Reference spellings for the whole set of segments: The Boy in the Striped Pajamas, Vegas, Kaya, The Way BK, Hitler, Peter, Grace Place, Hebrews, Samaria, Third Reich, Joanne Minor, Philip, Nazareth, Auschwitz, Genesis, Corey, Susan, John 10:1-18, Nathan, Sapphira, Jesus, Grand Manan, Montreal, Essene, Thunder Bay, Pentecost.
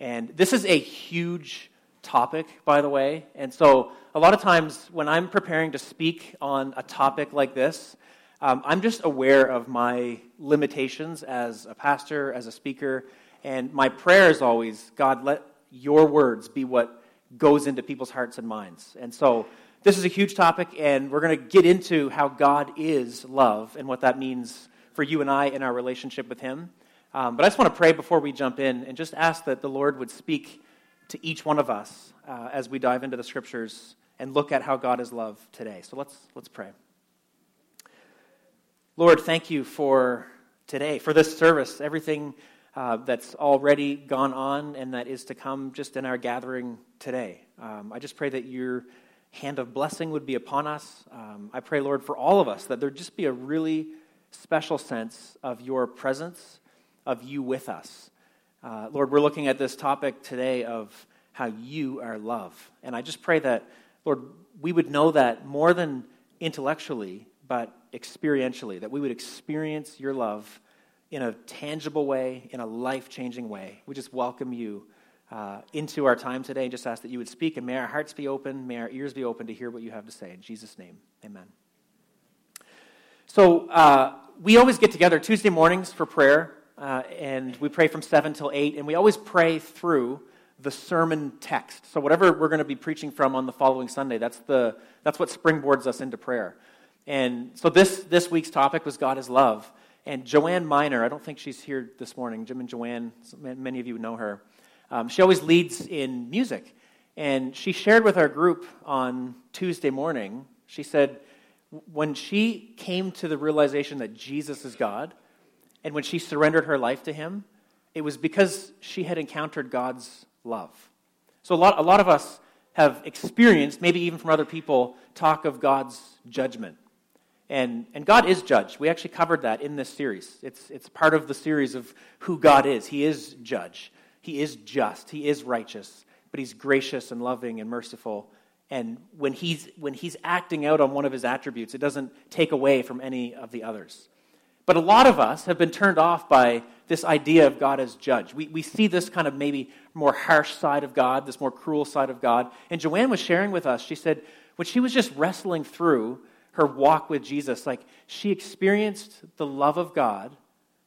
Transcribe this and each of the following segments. And this is a huge topic, by the way. And so a lot of times when I'm preparing to speak on a topic like this, I'm just aware of my limitations as a pastor, as a speaker, and my prayer is always, God, let your words be what goes into people's hearts and minds. And so this is a huge topic, and we're going to get into how God is love and what that means for you and I in our relationship with him. But I just want to pray before we jump in and just ask that the Lord would speak to each one of us as we dive into the scriptures and look at how God is love today. So let's pray. Lord, thank you for today, for this service, everything that's already gone on and that is to come just in our gathering today. I just pray that your hand of blessing would be upon us. I pray, Lord, for all of us, that there'd just be a really special sense of your presence, of you with us. Lord, we're looking at this topic today of how you are love. And I just pray that, Lord, we would know that more than intellectually, but experientially, that we would experience your love in a tangible way, in a life-changing way. We just welcome you into our time today and just ask that you would speak, and may our hearts be open, may our ears be open to hear what you have to say. In Jesus' name, amen. So we always get together Tuesday mornings for prayer, and we pray from 7 till 8, and we always pray through the sermon text. So whatever we're going to be preaching from on the following Sunday, that's what springboards us into prayer. And so this week's topic was God is love. And Joanne Minor, I don't think she's here this morning. Jim and Joanne, many of you know her. She always leads in music. And she shared with our group on Tuesday morning, she said, when she came to the realization that Jesus is God, and when she surrendered her life to him, it was because she had encountered God's love. So a lot of us have experienced, maybe even from other people, talk of God's judgment. And God is judge. We actually covered that in this series. It's part of the series of who God is. He is judge. He is just. He is righteous. But he's gracious and loving and merciful. And when he's acting out on one of his attributes, it doesn't take away from any of the others. But a lot of us have been turned off by this idea of God as judge. We see this kind of maybe more harsh side of God, this more cruel side of God. And Joanne was sharing with us, she said, when she was just wrestling through her walk with Jesus, like she experienced the love of God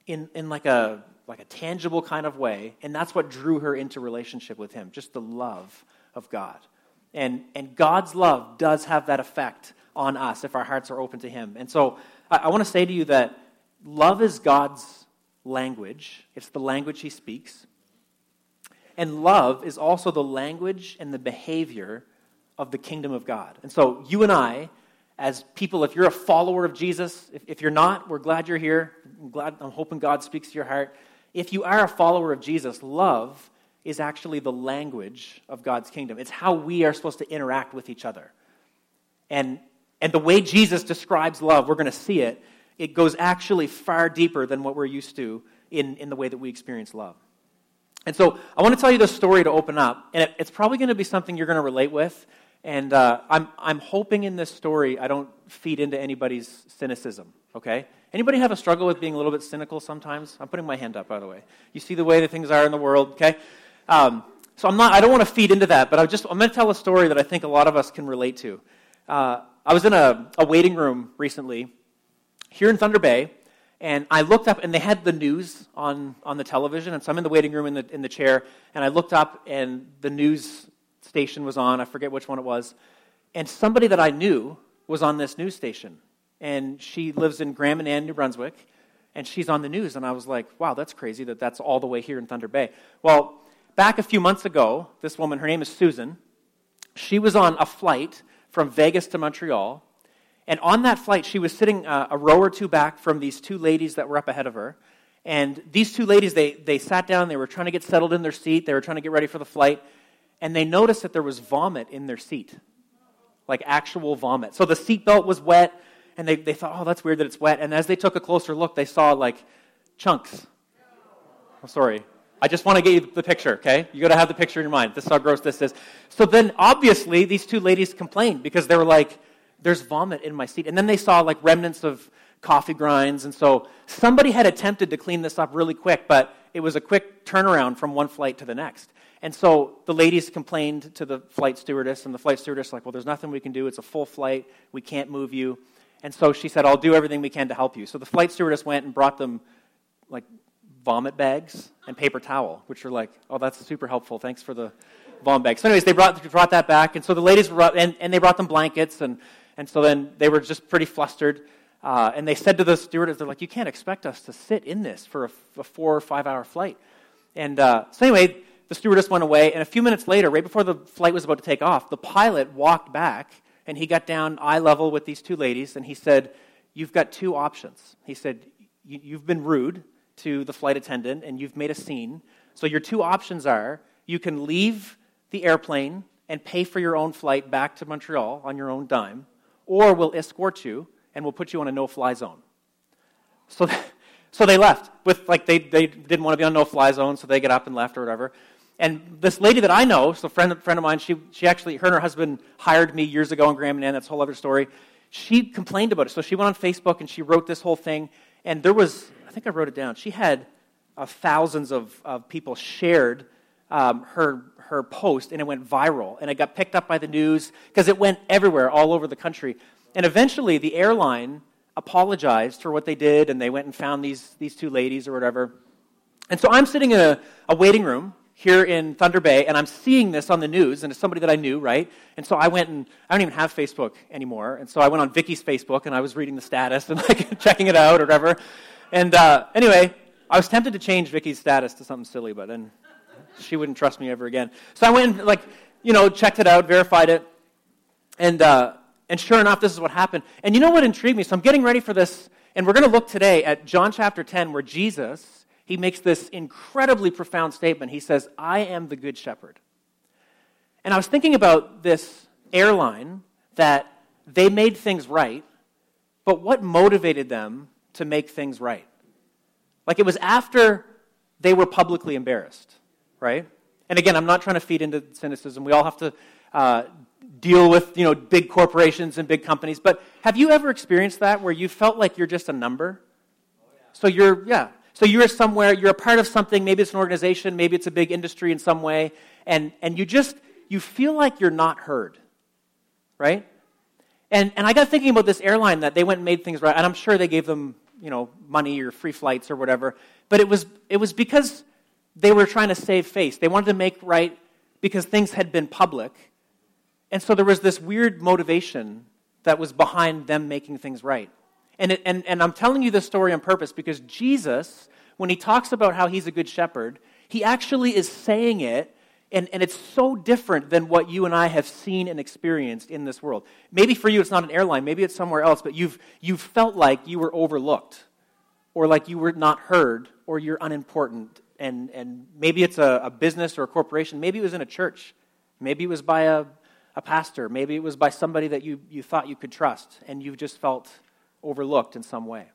in like a tangible kind of way, and that's what drew her into relationship with him, just the love of God. And God's love does have that effect on us if our hearts are open to him. And so I want to say to you that love is God's language. It's the language he speaks. And love is also the language and the behavior of the kingdom of God. And so you and I, as people, if you're a follower of Jesus, if you're not, we're glad you're here. I'm hoping God speaks to your heart. If you are a follower of Jesus, love is actually the language of God's kingdom. It's how we are supposed to interact with each other. And the way Jesus describes love, we're going to see it. It goes actually far deeper than what we're used to in the way that we experience love. And so I want to tell you this story to open up, and it's probably going to be something you're going to relate with. And I'm hoping in this story I don't feed into anybody's cynicism, okay? Anybody have a struggle with being a little bit cynical sometimes? I'm putting my hand up, by the way. You see the way that things are in the world, okay? So I don't want to feed into that, but I'm going to tell a story that I think a lot of us can relate to. I was in a waiting room recently here in Thunder Bay, and I looked up, and they had the news on the television, and so I'm in the waiting room in the chair, and I looked up, and the news station was on. I forget which one it was. And somebody that I knew was on this news station. And she lives in Grand Manan, New Brunswick, and she's on the news. And I was like, wow, that's crazy that that's all the way here in Thunder Bay. Well, back a few months ago, this woman, her name is Susan, she was on a flight from Vegas to Montreal. And on that flight, she was sitting a row or two back from these two ladies that were up ahead of her. And these two ladies, they sat down. They were trying to get settled in their seat. They were trying to get ready for the flight. And they noticed that there was vomit in their seat, like actual vomit. So the seatbelt was wet, and they thought, oh, that's weird that it's wet. And as they took a closer look, they saw, like, chunks. I'm sorry. I just want to get you the picture, okay? You got to have the picture in your mind. This is how gross this is. So then, obviously, these two ladies complained because they were like, there's vomit in my seat. And then they saw, like, remnants of coffee grinds. And so somebody had attempted to clean this up really quick, but it was a quick turnaround from one flight to the next. And so the ladies complained to the flight stewardess, and the flight stewardess was like, well, there's nothing we can do. It's a full flight. We can't move you. And so she said, I'll do everything we can to help you. So the flight stewardess went and brought them, like, vomit bags and paper towel, which are like, oh, that's super helpful. Thanks for the vomit bags. So anyways, they brought that back. And so the ladies brought, and they brought them blankets. And so then they were just pretty flustered. And they said to the stewardess, they're like, you can't expect us to sit in this for a 4 or 5 hour flight. And so anyway, the stewardess went away, and a few minutes later, right before the flight was about to take off, the pilot walked back, and he got down eye level with these two ladies, and he said, you've got two options. He said, you've been rude to the flight attendant, and you've made a scene. So your two options are, you can leave the airplane and pay for your own flight back to Montreal on your own dime, or we'll escort you, and we'll put you on a no-fly zone. So they left. With like they didn't want to be on a no-fly zone, so they get up and left or whatever. And this lady that I know, so a friend of mine, she actually, her and her husband hired me years ago in Grand Manan, that's a whole other story. She complained about it. So she went on Facebook and she wrote this whole thing. And there was, I think I wrote it down, she had thousands of people shared her post, and it went viral. And it got picked up by the news because it went everywhere, all over the country. And eventually the airline apologized for what they did, and they went and found these two ladies or whatever. And so I'm sitting in a waiting room here in Thunder Bay, and I'm seeing this on the news, and it's somebody that I knew, right? And so I went, and I don't even have Facebook anymore, and so I went on Vicky's Facebook, and I was reading the status and like checking it out or whatever. And anyway, I was tempted to change Vicky's status to something silly, but then she wouldn't trust me ever again. So I went and checked it out, verified it, and sure enough, this is what happened. And you know what intrigued me? So I'm getting ready for this, and we're going to look today at John chapter 10, where Jesus, he makes this incredibly profound statement. He says, I am the good shepherd. And I was thinking about this airline, that they made things right, but what motivated them to make things right? Like, it was after they were publicly embarrassed, right? And again, I'm not trying to feed into cynicism. We all have to deal with, big corporations and big companies. But have you ever experienced that where you felt like you're just a number? Oh, yeah. So you're somewhere, you're a part of something, maybe it's an organization, maybe it's a big industry in some way, and you feel like you're not heard, right? And I got thinking about this airline that they went and made things right, and I'm sure they gave them, money or free flights or whatever, but it was because they were trying to save face. They wanted to make right because things had been public. And so there was this weird motivation that was behind them making things right. And I'm telling you this story on purpose because Jesus, when he talks about how he's a good shepherd, he actually is saying it, and it's so different than what you and I have seen and experienced in this world. Maybe for you it's not an airline, maybe it's somewhere else, but you've felt like you were overlooked, or like you were not heard, or you're unimportant. And maybe it's a business or a corporation, maybe it was in a church, maybe it was by a pastor, maybe it was by somebody that you thought you could trust, and you've just felt overlooked in some way,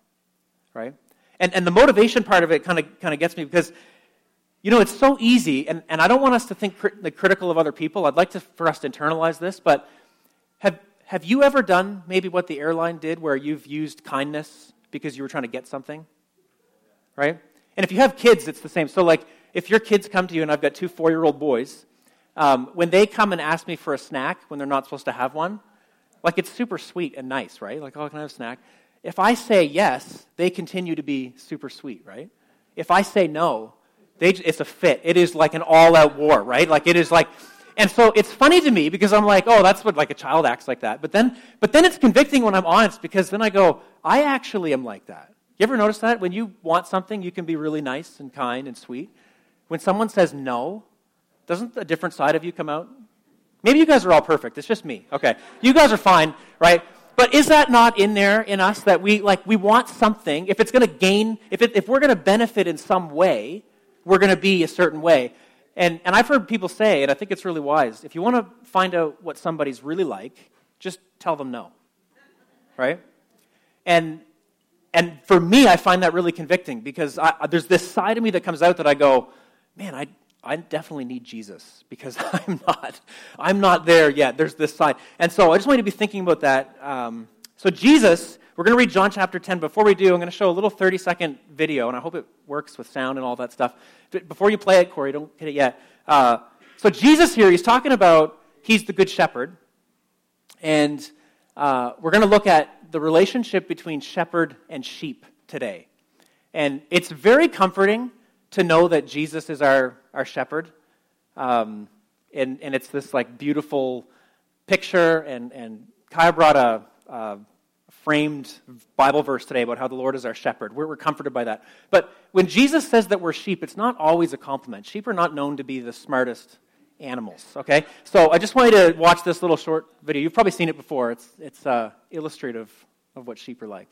right? And the motivation part of it kind of gets me because, it's so easy, and I don't want us to think critical of other people. I'd like for us to internalize this, but have you ever done maybe what the airline did where you've used kindness because you were trying to get something, right? And if you have kids, it's the same. So like if your kids come to you, and I've got two 4-year-old boys, when they come and ask me for a snack when they're not supposed to have one, like it's super sweet and nice, right? Like, oh, can I have a snack? If I say yes, they continue to be super sweet, right? If I say no, it's a fit. It is like an all-out war, right? Like it is like, and so it's funny to me because I'm like, oh, that's what like a child acts like that. But then it's convicting when I'm honest because then I go, I actually am like that. You ever notice that? When you want something, you can be really nice and kind and sweet. When someone says no, doesn't a different side of you come out? Maybe you guys are all perfect. It's just me. Okay. You guys are fine, right? But is that not in there in us that we want something? If it's going to gain, if we're going to benefit in some way, we're going to be a certain way. And I've heard people say, and I think it's really wise, if you want to find out what somebody's really like, just tell them no, right? And for me, I find that really convicting because there's this side of me that comes out that I go, man, I definitely need Jesus because I'm not there yet. There's this side. And so I just want you to be thinking about that. So Jesus We're going to read John chapter 10. Before we do, I'm going to show a little 30-second video, and I hope it works with sound and all that stuff. Before you play it, Corey, don't hit it yet. So Jesus here, he's talking about he's the good shepherd, and we're going to look at the relationship between shepherd and sheep today. And it's very comforting to know that Jesus is our shepherd, and it's this like beautiful picture, and Kaya brought a framed Bible verse today about how the Lord is our shepherd. We're comforted by that. But when Jesus says that we're sheep, it's not always a compliment. Sheep are not known to be the smartest animals, okay? So I just wanted to watch this little short video. You've probably seen it before. It's illustrative of what sheep are like.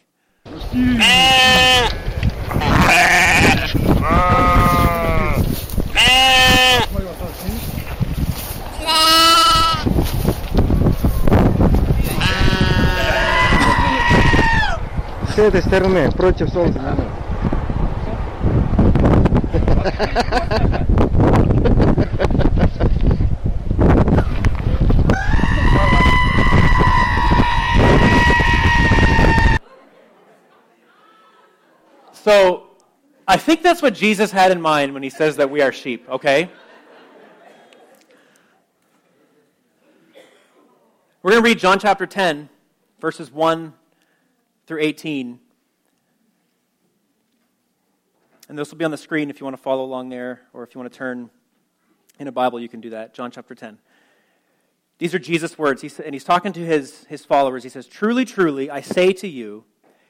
С этой стороны, против солнца. So, I think that's what Jesus had in mind when he says that we are sheep, okay? We're going to read John chapter 10, verses 1 through 18. And this will be on the screen if you want to follow along there, or if you want to turn in a Bible, you can do that. John chapter 10. These are Jesus' words, and he's talking to his followers. He says, "Truly, truly, I say to you,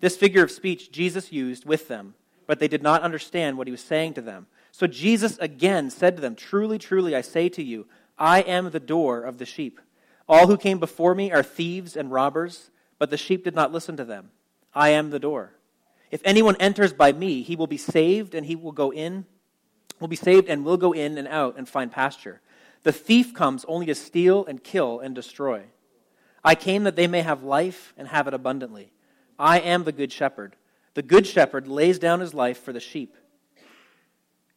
This figure of speech Jesus used with them, but they did not understand what he was saying to them. So Jesus again said to them, "Truly, truly, I say to you, I am the door of the sheep. All who came before me are thieves and robbers, but the sheep did not listen to them. I am the door. If anyone enters by me, he will be saved, and will go in and out and find pasture. The thief comes only to steal and kill and destroy. I came that they may have life and have it abundantly. I am the good shepherd. The good shepherd lays down his life for the sheep.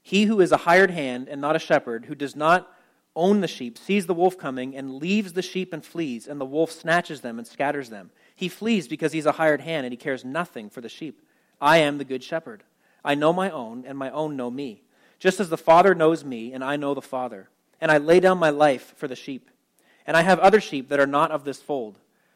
He who is a hired hand and not a shepherd, who does not own the sheep, sees the wolf coming and leaves the sheep and flees, and the wolf snatches them and scatters them. He flees because he's a hired hand and he cares nothing for the sheep. I am the good shepherd. I know my own, and my own know me, just as the Father knows me, and I know the Father. And I lay down my life for the sheep. And I have other sheep that are not of this fold.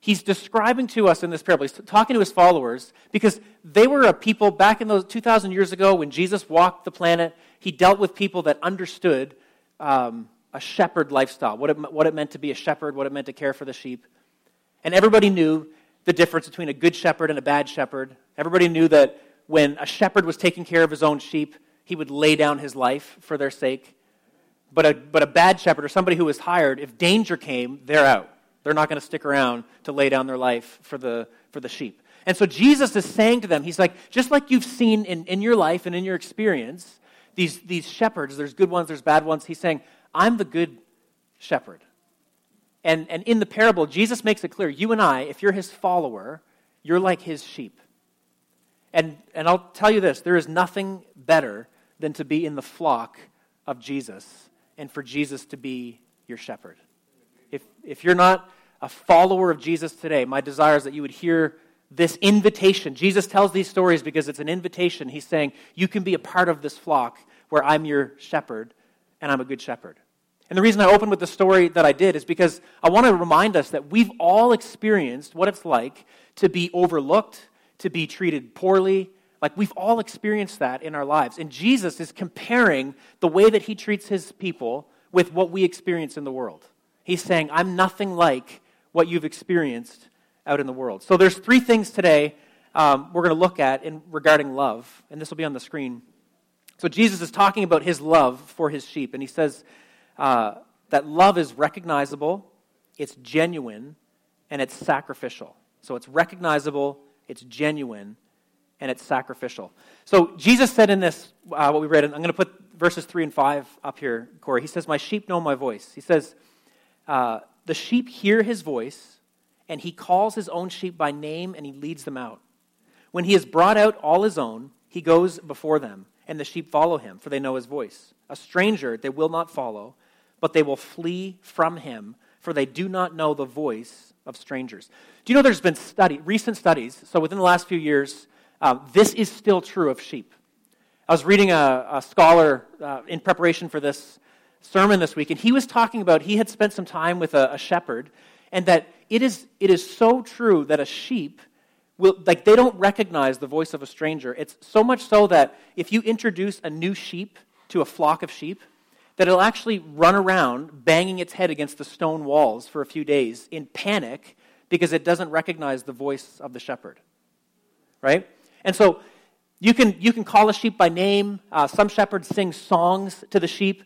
he's describing to us in this parable, he's talking to his followers, because they were a people back in those 2,000 years ago when Jesus walked the planet. He dealt with people that understood a shepherd lifestyle, what it meant to be a shepherd, what it meant to care for the sheep. And everybody knew the difference between a good shepherd and a bad shepherd. Everybody knew that when a shepherd was taking care of his own sheep, he would lay down his life for their sake. But a bad shepherd, or somebody who was hired, if danger came, they're out. They're not going to stick around to lay down their life for the sheep. And so Jesus is saying to them, he's like, just like you've seen in your life and in your experience, these shepherds, there's good ones, there's bad ones. He's saying, I'm the good shepherd. And in the parable, Jesus makes it clear, you and I, if you're his follower, you're like his sheep. And I'll tell you this, there is nothing better than to be in the flock of Jesus and for Jesus to be your shepherd. If you're not a follower of Jesus today, my desire is that you would hear this invitation. Jesus tells these stories because it's an invitation. He's saying, you can be a part of this flock where I'm your shepherd and I'm a good shepherd. And the reason I opened with the story that I did is because I want to remind us that we've all experienced what it's like to be overlooked, to be treated poorly. Like, we've all experienced that in our lives. And Jesus is comparing the way that he treats his people with what we experience in the world. He's saying, I'm nothing like what you've experienced out in the world. So there's three things today we're going to look at regarding love, and this will be on the screen. So Jesus is talking about his love for his sheep, and he says that love is recognizable, it's genuine, and it's sacrificial. So it's recognizable, it's genuine, and it's sacrificial. So Jesus said in this, what we read, and I'm going to put verses 3 and 5 up here, Corey. He says, my sheep know my voice. He says, the sheep hear his voice, and he calls his own sheep by name, and he leads them out. When he has brought out all his own, he goes before them, and the sheep follow him, for they know his voice. A stranger they will not follow, but they will flee from him, for they do not know the voice of strangers. Do you know there's been recent studies, so within the last few years, this is still true of sheep. I was reading a scholar in preparation for this sermon this week, and he was talking about he had spent some time with a shepherd, and that it is so true that a sheep they don't recognize the voice of a stranger. It's so much so that if you introduce a new sheep to a flock of sheep, that it'll actually run around banging its head against the stone walls for a few days in panic because it doesn't recognize the voice of the shepherd, right? And so you can call a sheep by name. Some shepherds sing songs to the sheep,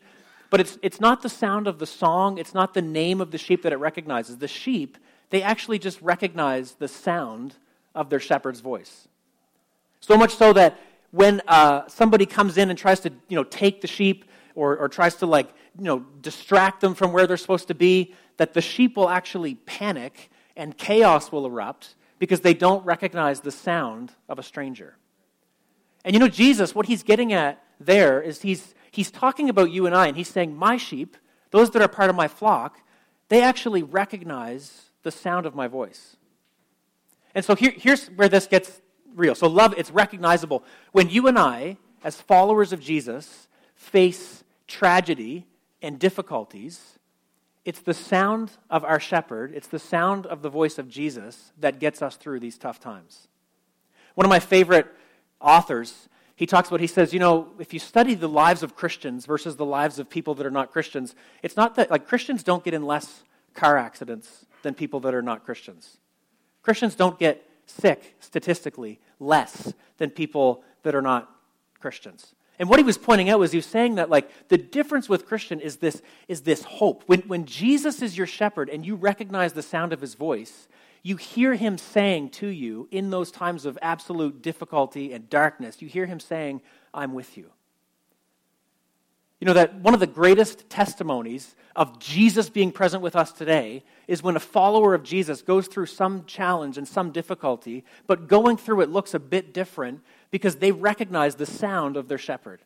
but it's not the sound of the song. It's not the name of the sheep that it recognizes. The sheep, they actually just recognize the sound of their shepherd's voice. So much so that when somebody comes in and tries to, take the sheep or tries to, distract them from where they're supposed to be, that the sheep will actually panic and chaos will erupt because they don't recognize the sound of a stranger. And Jesus, what he's getting at there is he's talking about you and I, and he's saying, my sheep, those that are part of my flock, they actually recognize the sound of my voice. And so here's where this gets real. So love, it's recognizable. When you and I, as followers of Jesus, face tragedy and difficulties, it's the sound of our shepherd, it's the sound of the voice of Jesus that gets us through these tough times. One of my favorite authors, he talks about, he says, if you study the lives of Christians versus the lives of people that are not Christians, it's not that, Christians don't get in less car accidents than people that are not Christians. Christians don't get sick, statistically, less than people that are not Christians. And what he was pointing out was he was saying that, the difference with Christian is this hope. When Jesus is your shepherd and you recognize the sound of his voice, you hear him saying to you in those times of absolute difficulty and darkness, you hear him saying, I'm with you. You know that one of the greatest testimonies of Jesus being present with us today is when a follower of Jesus goes through some challenge and some difficulty, but going through it looks a bit different because they recognize the sound of their shepherd.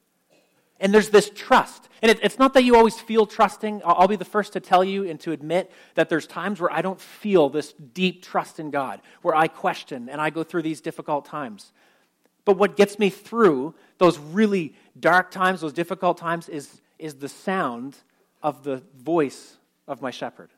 And there's this trust. And it's not that you always feel trusting. I'll be the first to tell you and to admit that there's times where I don't feel this deep trust in God, where I question and I go through these difficult times. But what gets me through those really dark times, those difficult times, is the sound of the voice of my shepherd.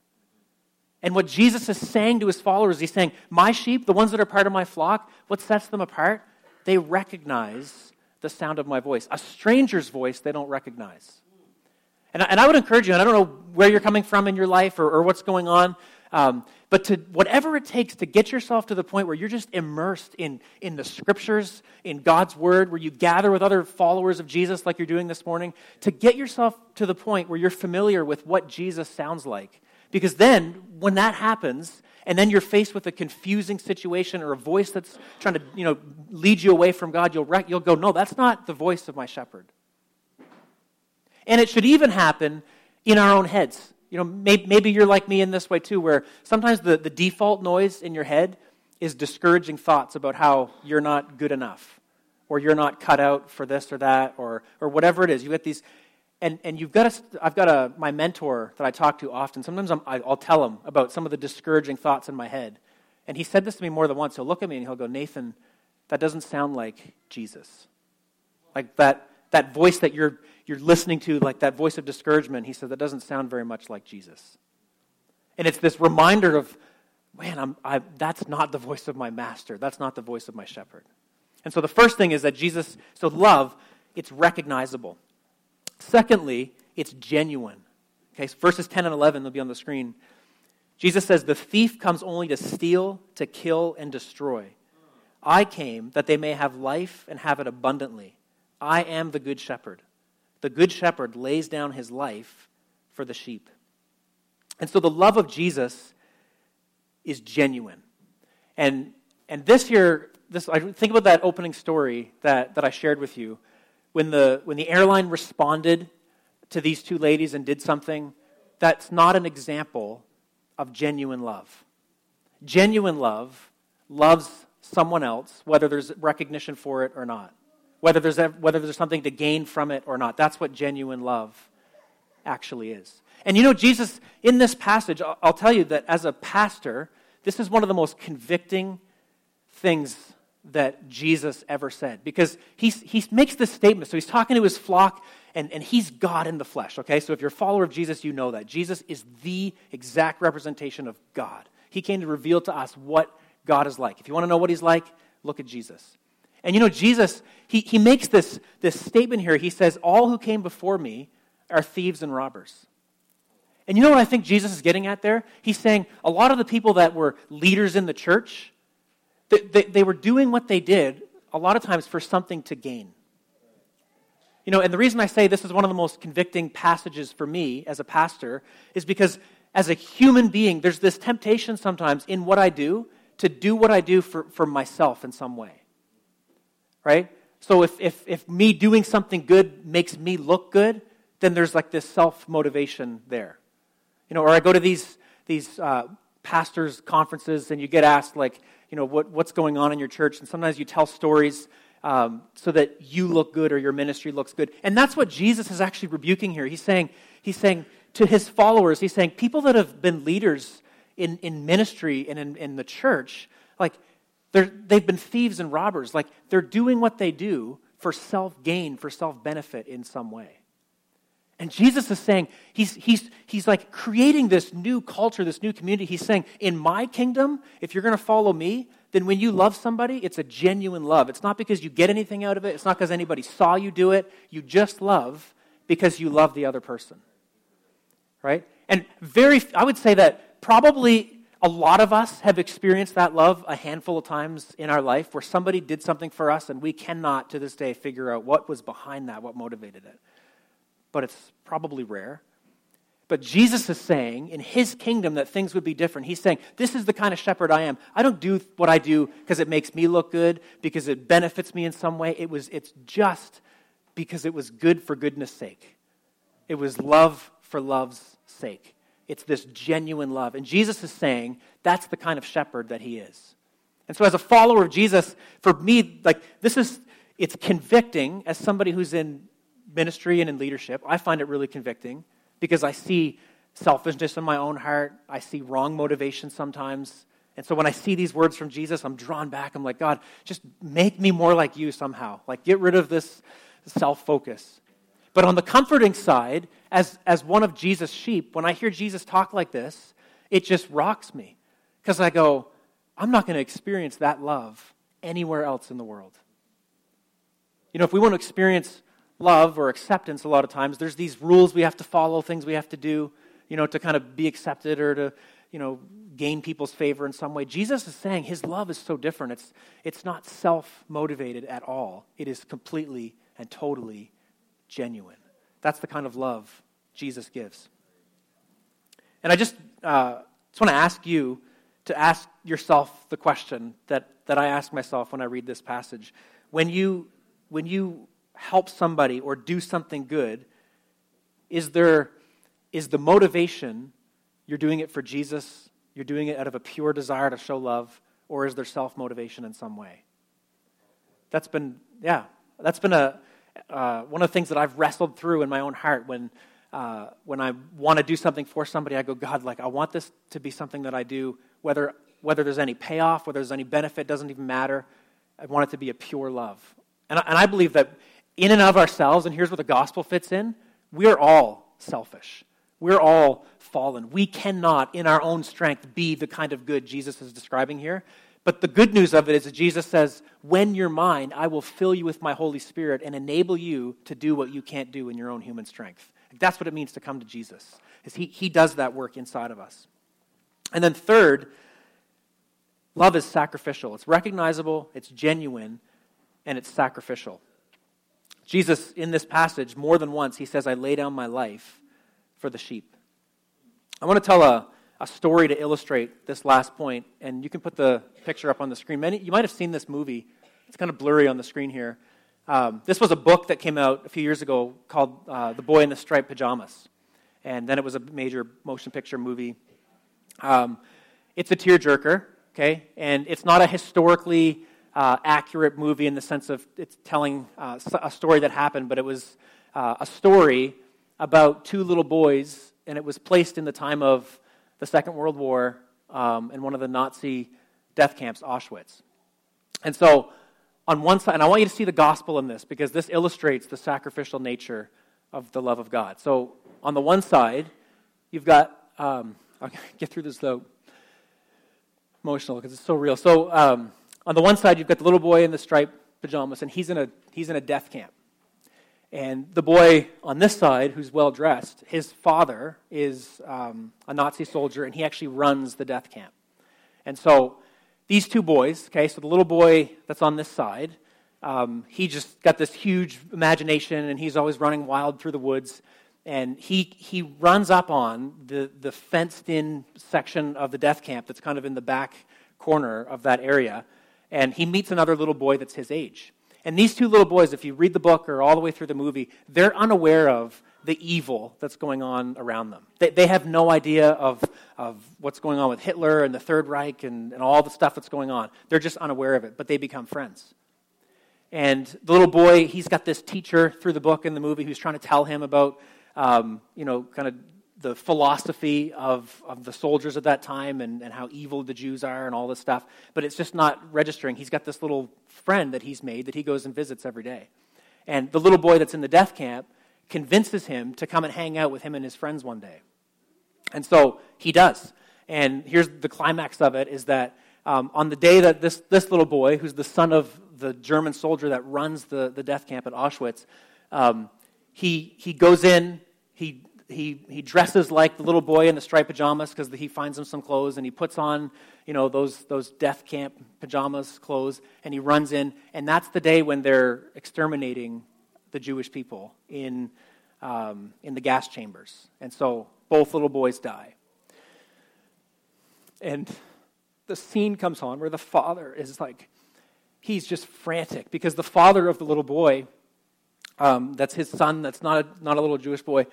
And what Jesus is saying to his followers, he's saying, my sheep, the ones that are part of my flock, what sets them apart? They recognize the sound of my voice. A stranger's voice they don't recognize. And I would encourage you, and I don't know where you're coming from in your life or what's going on, but to whatever it takes to get yourself to the point where you're just immersed in the scriptures, in God's word, where you gather with other followers of Jesus like you're doing this morning, to get yourself to the point where you're familiar with what Jesus sounds like. Because then, when that happens, and then you're faced with a confusing situation or a voice that's trying to lead you away from God, you'll go, no, that's not the voice of my shepherd. And it should even happen in our own heads. Maybe you're like me in this way too, where sometimes the default noise in your head is discouraging thoughts about how you're not good enough, or you're not cut out for this or that, or whatever it is. You get these, and you've got my mentor that I talk to often. Sometimes I'll tell him about some of the discouraging thoughts in my head, and he said this to me more than once. He'll look at me and he'll go, Nathan, that doesn't sound like Jesus, like that. That voice that you're listening to, like that voice of discouragement, he said, that doesn't sound very much like Jesus. And it's this reminder of, man, that's not the voice of my master. That's not the voice of my shepherd. And so the first thing is that Jesus, so love, it's recognizable. Secondly, it's genuine. Okay, so verses 10 and 11, they'll be on the screen. Jesus says, "The thief comes only to steal, to kill, and destroy. I came that they may have life and have it abundantly. I am the good shepherd. The good shepherd lays down his life for the sheep." And so the love of Jesus is genuine. And this year, I think about that opening story that I shared with you. When the airline responded to these two ladies and did something, that's not an example of genuine love. Genuine love loves someone else, whether there's recognition for it or not, whether there's something to gain from it or not. That's what genuine love actually is. And you know, Jesus, in this passage, I'll tell you that as a pastor, this is one of the most convicting things that Jesus ever said, because he makes this statement. So he's talking to his flock, and he's God in the flesh, okay? So if you're a follower of Jesus, you know that. Jesus is the exact representation of God. He came to reveal to us what God is like. If you want to know what he's like, look at Jesus. And you know, Jesus, he makes this statement here. He says, "All who came before me are thieves and robbers." And you know what I think Jesus is getting at there? He's saying a lot of the people that were leaders in the church, they were doing what they did a lot of times for something to gain. You know, and the reason I say this is one of the most convicting passages for me as a pastor is because as a human being, there's this temptation sometimes in what I do to do what I do for myself in some way, right? So if me doing something good makes me look good, then there's like this self-motivation there. You know, or I go to these pastors' conferences and you get asked, like, you know, what's going on in your church? And sometimes you tell stories so that you look good or your ministry looks good. And that's what Jesus is actually rebuking here. He's saying to his followers, he's saying people that have been leaders in ministry and in the church, like they've been thieves and robbers. Like they're doing what they do for self-gain, for self-benefit in some way. And Jesus is saying, he's like creating this new culture, this new community. He's saying, in my kingdom, if you're going to follow me, then when you love somebody, it's a genuine love. It's not because you get anything out of it. It's not because anybody saw you do it. You just love because you love the other person, right? And I would say that probably a lot of us have experienced that love a handful of times in our life where somebody did something for us and we cannot to this day figure out what was behind that, what motivated it. But it's probably rare. But Jesus is saying in his kingdom that things would be different. He's saying, this is the kind of shepherd I am. I don't do what I do because it makes me look good, because it benefits me in some way. It's just because it was good for goodness' sake. It was love for love's sake. It's this genuine love. And Jesus is saying that's the kind of shepherd that he is. And so as a follower of Jesus, for me, like it's convicting as somebody who's in ministry and in leadership. I find it really convicting because I see selfishness in my own heart. I see wrong motivation sometimes. And so when I see these words from Jesus, I'm drawn back. I'm like, God, just make me more like you somehow. Like, get rid of this self-focus. But on the comforting side, as one of Jesus' sheep, when I hear Jesus talk like this, it just rocks me because I go, I'm not going to experience that love anywhere else in the world. You know, if we want to experience love or acceptance, a lot of times there's these rules we have to follow, things we have to do, you know, to kind of be accepted or to, you know, gain people's favor in some way. Jesus is saying his love is so different. It's not self-motivated at all. It is completely and totally genuine. That's the kind of love Jesus gives. And I just want to ask you to ask yourself the question that I ask myself when I read this passage. When you help somebody or do something good, is the motivation you're doing it for Jesus, you're doing it out of a pure desire to show love, or is there self-motivation in some way? That's been a one of the things that I've wrestled through in my own heart when I want to do something for somebody. I go, God, like I want this to be something that I do, whether there's any payoff, whether there's any benefit, doesn't even matter. I want it to be a pure love, and I believe that. In and of ourselves, and here's where the gospel fits in, we're all selfish. We're all fallen. We cannot, in our own strength, be the kind of good Jesus is describing here. But the good news of it is that Jesus says, when you're mine, I will fill you with my Holy Spirit and enable you to do what you can't do in your own human strength. That's what it means to come to Jesus, is he does that work inside of us. And then third, love is sacrificial. It's recognizable, it's genuine, and it's sacrificial. Jesus, in this passage, more than once, he says, I lay down my life for the sheep. I want to tell a story to illustrate this last point, and you can put the picture up on the screen. You might have seen this movie. It's kind of blurry on the screen here. This was a book that came out a few years ago called The Boy in the Striped Pajamas, and then it was a major motion picture movie. It's a tearjerker, okay, and it's not a historically accurate movie in the sense of it's telling a story that happened, but it was a story about two little boys, and it was placed in the time of the Second World War in one of the Nazi death camps, Auschwitz. And so on one side, and I want you to see the gospel in this, because this illustrates the sacrificial nature of the love of God. So on the one side, you've got, I'll get through this though, emotional because it's so real. So on the one side, you've got the little boy in the striped pajamas, and he's in a death camp. And the boy on this side, who's well-dressed, his father is a Nazi soldier, and he actually runs the death camp. And so these two boys, okay, so the little boy that's on this side, he just got this huge imagination, and he's always running wild through the woods, and he runs up on the fenced-in section of the death camp that's kind of in the back corner of that area, and he meets another little boy that's his age. And these two little boys, if you read the book or all the way through the movie, they're unaware of the evil that's going on around them. They have no idea of what's going on with Hitler and the Third Reich and all the stuff that's going on. They're just unaware of it, but they become friends. And the little boy, he's got this teacher through the book and the movie who's trying to tell him about, kind of the philosophy of the soldiers at that time and how evil the Jews are and all this stuff, but it's just not registering. He's got this little friend that he's made that he goes and visits every day. And the little boy that's in the death camp convinces him to come and hang out with him and his friends one day. And so he does. And here's the climax of it, is that on the day that this little boy, who's the son of the German soldier that runs the death camp at Auschwitz, he goes in, he dresses like the little boy in the striped pajamas because he finds him some clothes, and he puts on, those death camp pajamas clothes, and he runs in, and that's the day when they're exterminating the Jewish people in the gas chambers. And so both little boys die. And the scene comes on where the father is like, he's just frantic because the father of the little boy, that's his son, that's not a little Jewish boy,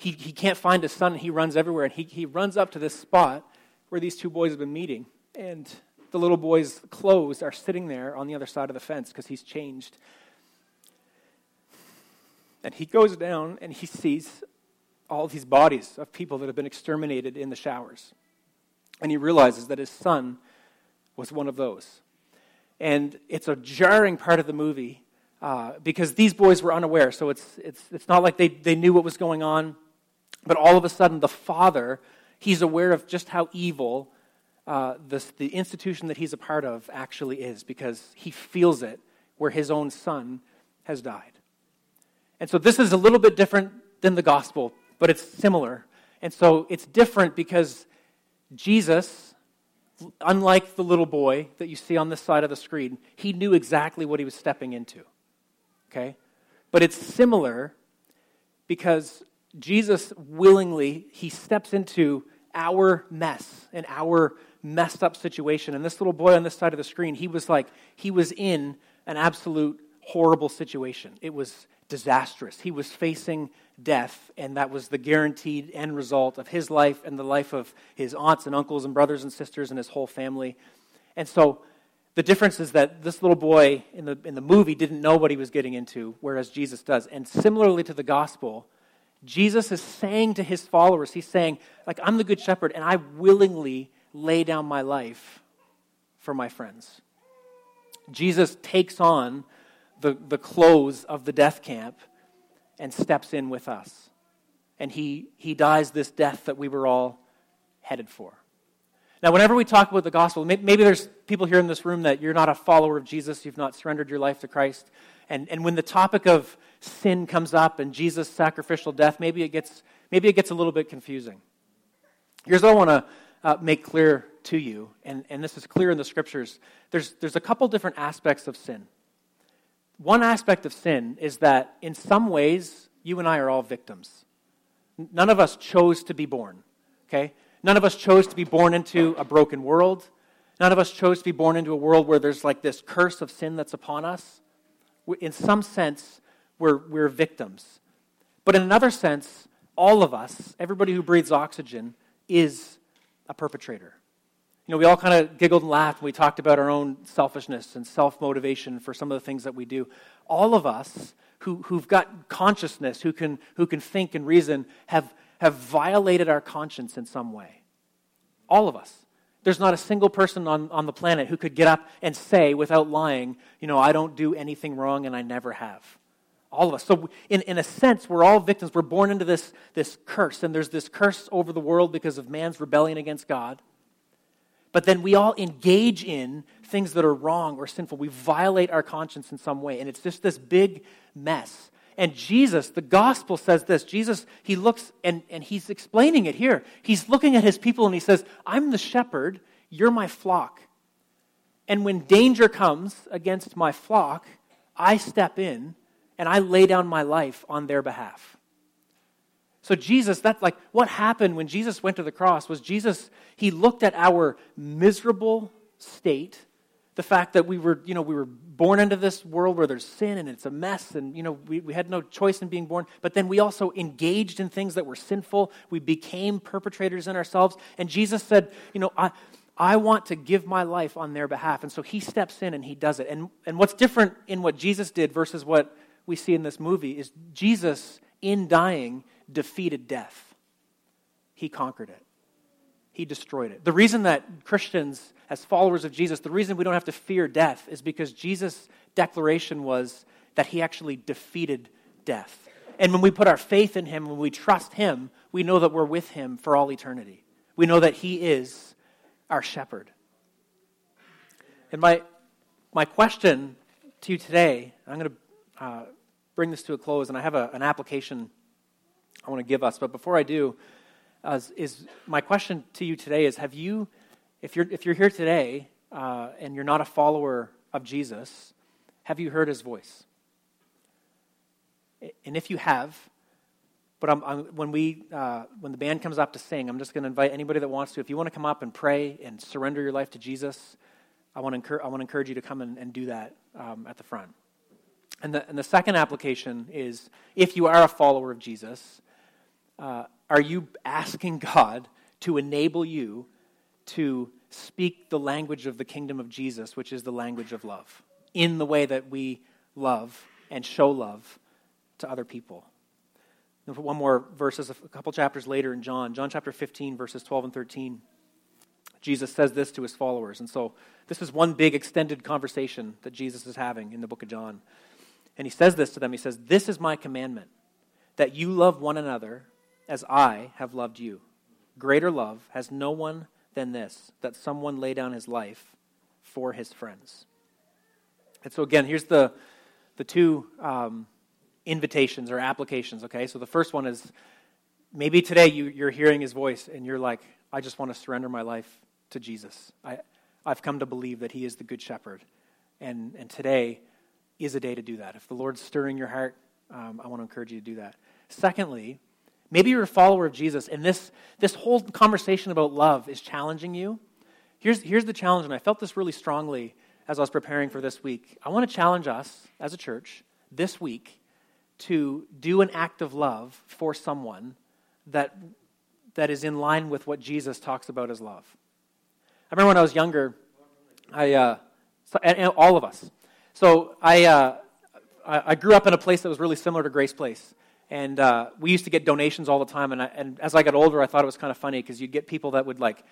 He can't find his son, and he runs everywhere, and he runs up to this spot where these two boys have been meeting, and the little boy's clothes are sitting there on the other side of the fence because he's changed. And he goes down, and he sees all these bodies of people that have been exterminated in the showers, and he realizes that his son was one of those. And it's a jarring part of the movie because these boys were unaware, so it's not like they knew what was going on. But all of a sudden, the father, he's aware of just how evil the institution that he's a part of actually is, because he feels it where his own son has died. And so this is a little bit different than the gospel, but it's similar. And so it's different because Jesus, unlike the little boy that you see on this side of the screen, he knew exactly what he was stepping into, okay? But it's similar because Jesus willingly, he steps into our mess and our messed up situation. And this little boy on this side of the screen, he was in an absolute horrible situation. It was disastrous. He was facing death, and that was the guaranteed end result of his life and the life of his aunts and uncles and brothers and sisters and his whole family. And so the difference is that this little boy in the movie didn't know what he was getting into, whereas Jesus does. And similarly to the gospel, Jesus is saying to his followers, he's saying, like, I'm the good shepherd, and I willingly lay down my life for my friends. Jesus takes on the clothes of the death camp and steps in with us. And he dies this death that we were all headed for. Now, whenever we talk about the gospel, maybe there's people here in this room that you're not a follower of Jesus, you've not surrendered your life to Christ, and when the topic of sin comes up and Jesus' sacrificial death, maybe it gets a little bit confusing. Here's what I want to make clear to you, and this is clear in the scriptures. There's a couple different aspects of sin. One aspect of sin is that in some ways, you and I are all victims. None of us chose to be born, okay? None of us chose to be born into a broken world. None of us chose to be born into a world where there's like this curse of sin that's upon us. In some sense, we're victims. But in another sense, all of us, everybody who breathes oxygen, is a perpetrator. You know, we all kind of giggled and laughed when we talked about our own selfishness and self-motivation for some of the things that we do. All of us who've got consciousness, who can think and reason, have violated our conscience in some way. All of us. There's not a single person on the planet who could get up and say without lying, you know, I don't do anything wrong and I never have. All of us. So in a sense, we're all victims. We're born into this curse, and there's this curse over the world because of man's rebellion against God. But then we all engage in things that are wrong or sinful. We violate our conscience in some way, and it's just this big mess. And Jesus, the gospel says this. Jesus, he looks, and he's explaining it here. He's looking at his people, and he says, I'm the shepherd, you're my flock. And when danger comes against my flock, I step in, and I lay down my life on their behalf. So Jesus, that's like what happened when Jesus went to the cross was Jesus, he looked at our miserable state, the fact that we were born into this world where there's sin and it's a mess and, you know, we had no choice in being born. But then we also engaged in things that were sinful. We became perpetrators in ourselves. And Jesus said, you know, I want to give my life on their behalf. And so he steps in and he does it. And what's different in what Jesus did versus what we see in this movie is Jesus, in dying, defeated death. He conquered it. He destroyed it. The reason that Christians, as followers of Jesus, the reason we don't have to fear death is because Jesus' declaration was that he actually defeated death. And when we put our faith in him, when we trust him, we know that we're with him for all eternity. We know that he is our shepherd. And my question to you today, I'm going to bring this to a close, and I have an application I want to give us. But before I do, is my question to you today is, have you, if you're here today and you're not a follower of Jesus, have you heard his voice? And if you have, but when the band comes up to sing, I'm just going to invite anybody that wants to, if you want to come up and pray and surrender your life to Jesus, I want to encourage you to come and do that at the front. And the second application is, if you are a follower of Jesus, are you asking God to enable you to speak the language of the kingdom of Jesus, which is the language of love, in the way that we love and show love to other people? One more verse, a couple chapters later in John chapter 15, verses 12 and 13, Jesus says this to his followers. And so this is one big extended conversation that Jesus is having in the book of John. And he says this to them. He says, this is my commandment, that you love one another as I have loved you. Greater love has no one than this, that someone lay down his life for his friends. And so again, here's the two invitations or applications, okay? So the first one is, maybe today you're hearing his voice and you're like, I just want to surrender my life to Jesus. I've come to believe that he is the good shepherd. And today is a day to do that. If the Lord's stirring your heart, I want to encourage you to do that. Secondly, maybe you're a follower of Jesus, and this whole conversation about love is challenging you. Here's the challenge, and I felt this really strongly as I was preparing for this week. I want to challenge us as a church this week to do an act of love for someone that is in line with what Jesus talks about as love. I remember when I was younger, and all of us. So I grew up in a place that was really similar to Grace Place. And we used to get donations all the time. And as I got older, I thought it was kind of funny because you'd get people that would like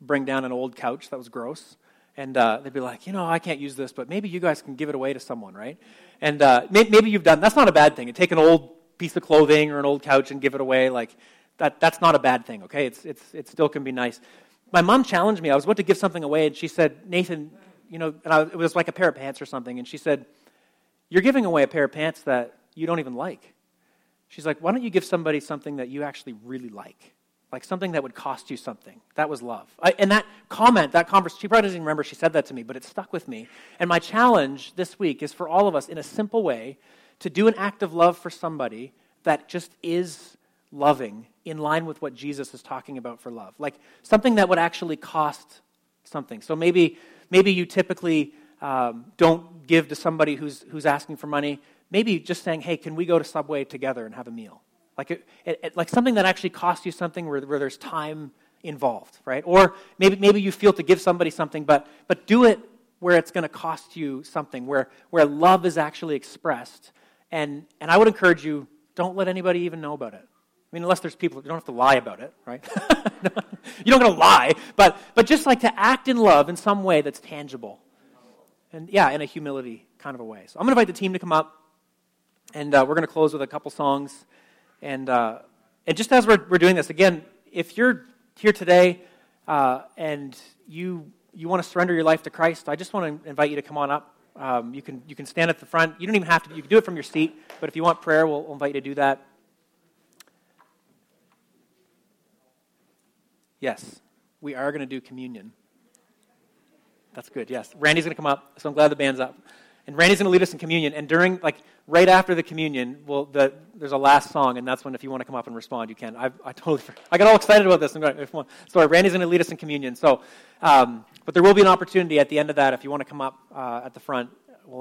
bring down an old couch that was gross. And they'd be like, you know, I can't use this, but maybe you guys can give it away to someone, right? And maybe you've done, that's not a bad thing. Take an old piece of clothing or an old couch and give it away. Like that's not a bad thing, okay? It still can be nice. My mom challenged me. I was about to give something away, and she said, Nathan, you know, and it was like a pair of pants or something, and she said, you're giving away a pair of pants that you don't even like. She's like, why don't you give somebody something that you actually really like something that would cost you something? That was love. And that comment, that conversation, she probably doesn't even remember she said that to me, but it stuck with me. And my challenge this week is for all of us, in a simple way, to do an act of love for somebody that just is loving, in line with what Jesus is talking about for love. Like something that would actually cost something. So maybe you typically don't give to somebody who's asking for money. Maybe just saying, hey, can we go to Subway together and have a meal? Like like something that actually costs you something where there's time involved, right? Or maybe you feel to give somebody something, but do it where it's going to cost you something, where love is actually expressed. And I would encourage you, don't let anybody even know about it. I mean, unless there's people, you don't have to lie about it, right? You're not going to lie, but just like to act in love in some way that's tangible. And yeah, in a humility kind of a way. So I'm going to invite the team to come up. And we're going to close with a couple songs. And just as we're doing this, again, if you're here today and you want to surrender your life to Christ, I just want to invite you to come on up. You can stand at the front. You don't even have to. You can do it from your seat. But if you want prayer, we'll invite you to do that. Yes, we are going to do communion. That's good, yes. Randy's going to come up, so I'm glad the band's up. And Randy's going to lead us in communion. And during, right after the communion, there's a last song, and that's when, if you want to come up and respond, you can. I got all excited about this. Sorry, Randy's going to lead us in communion. So, but there will be an opportunity at the end of that if you want to come up at the front.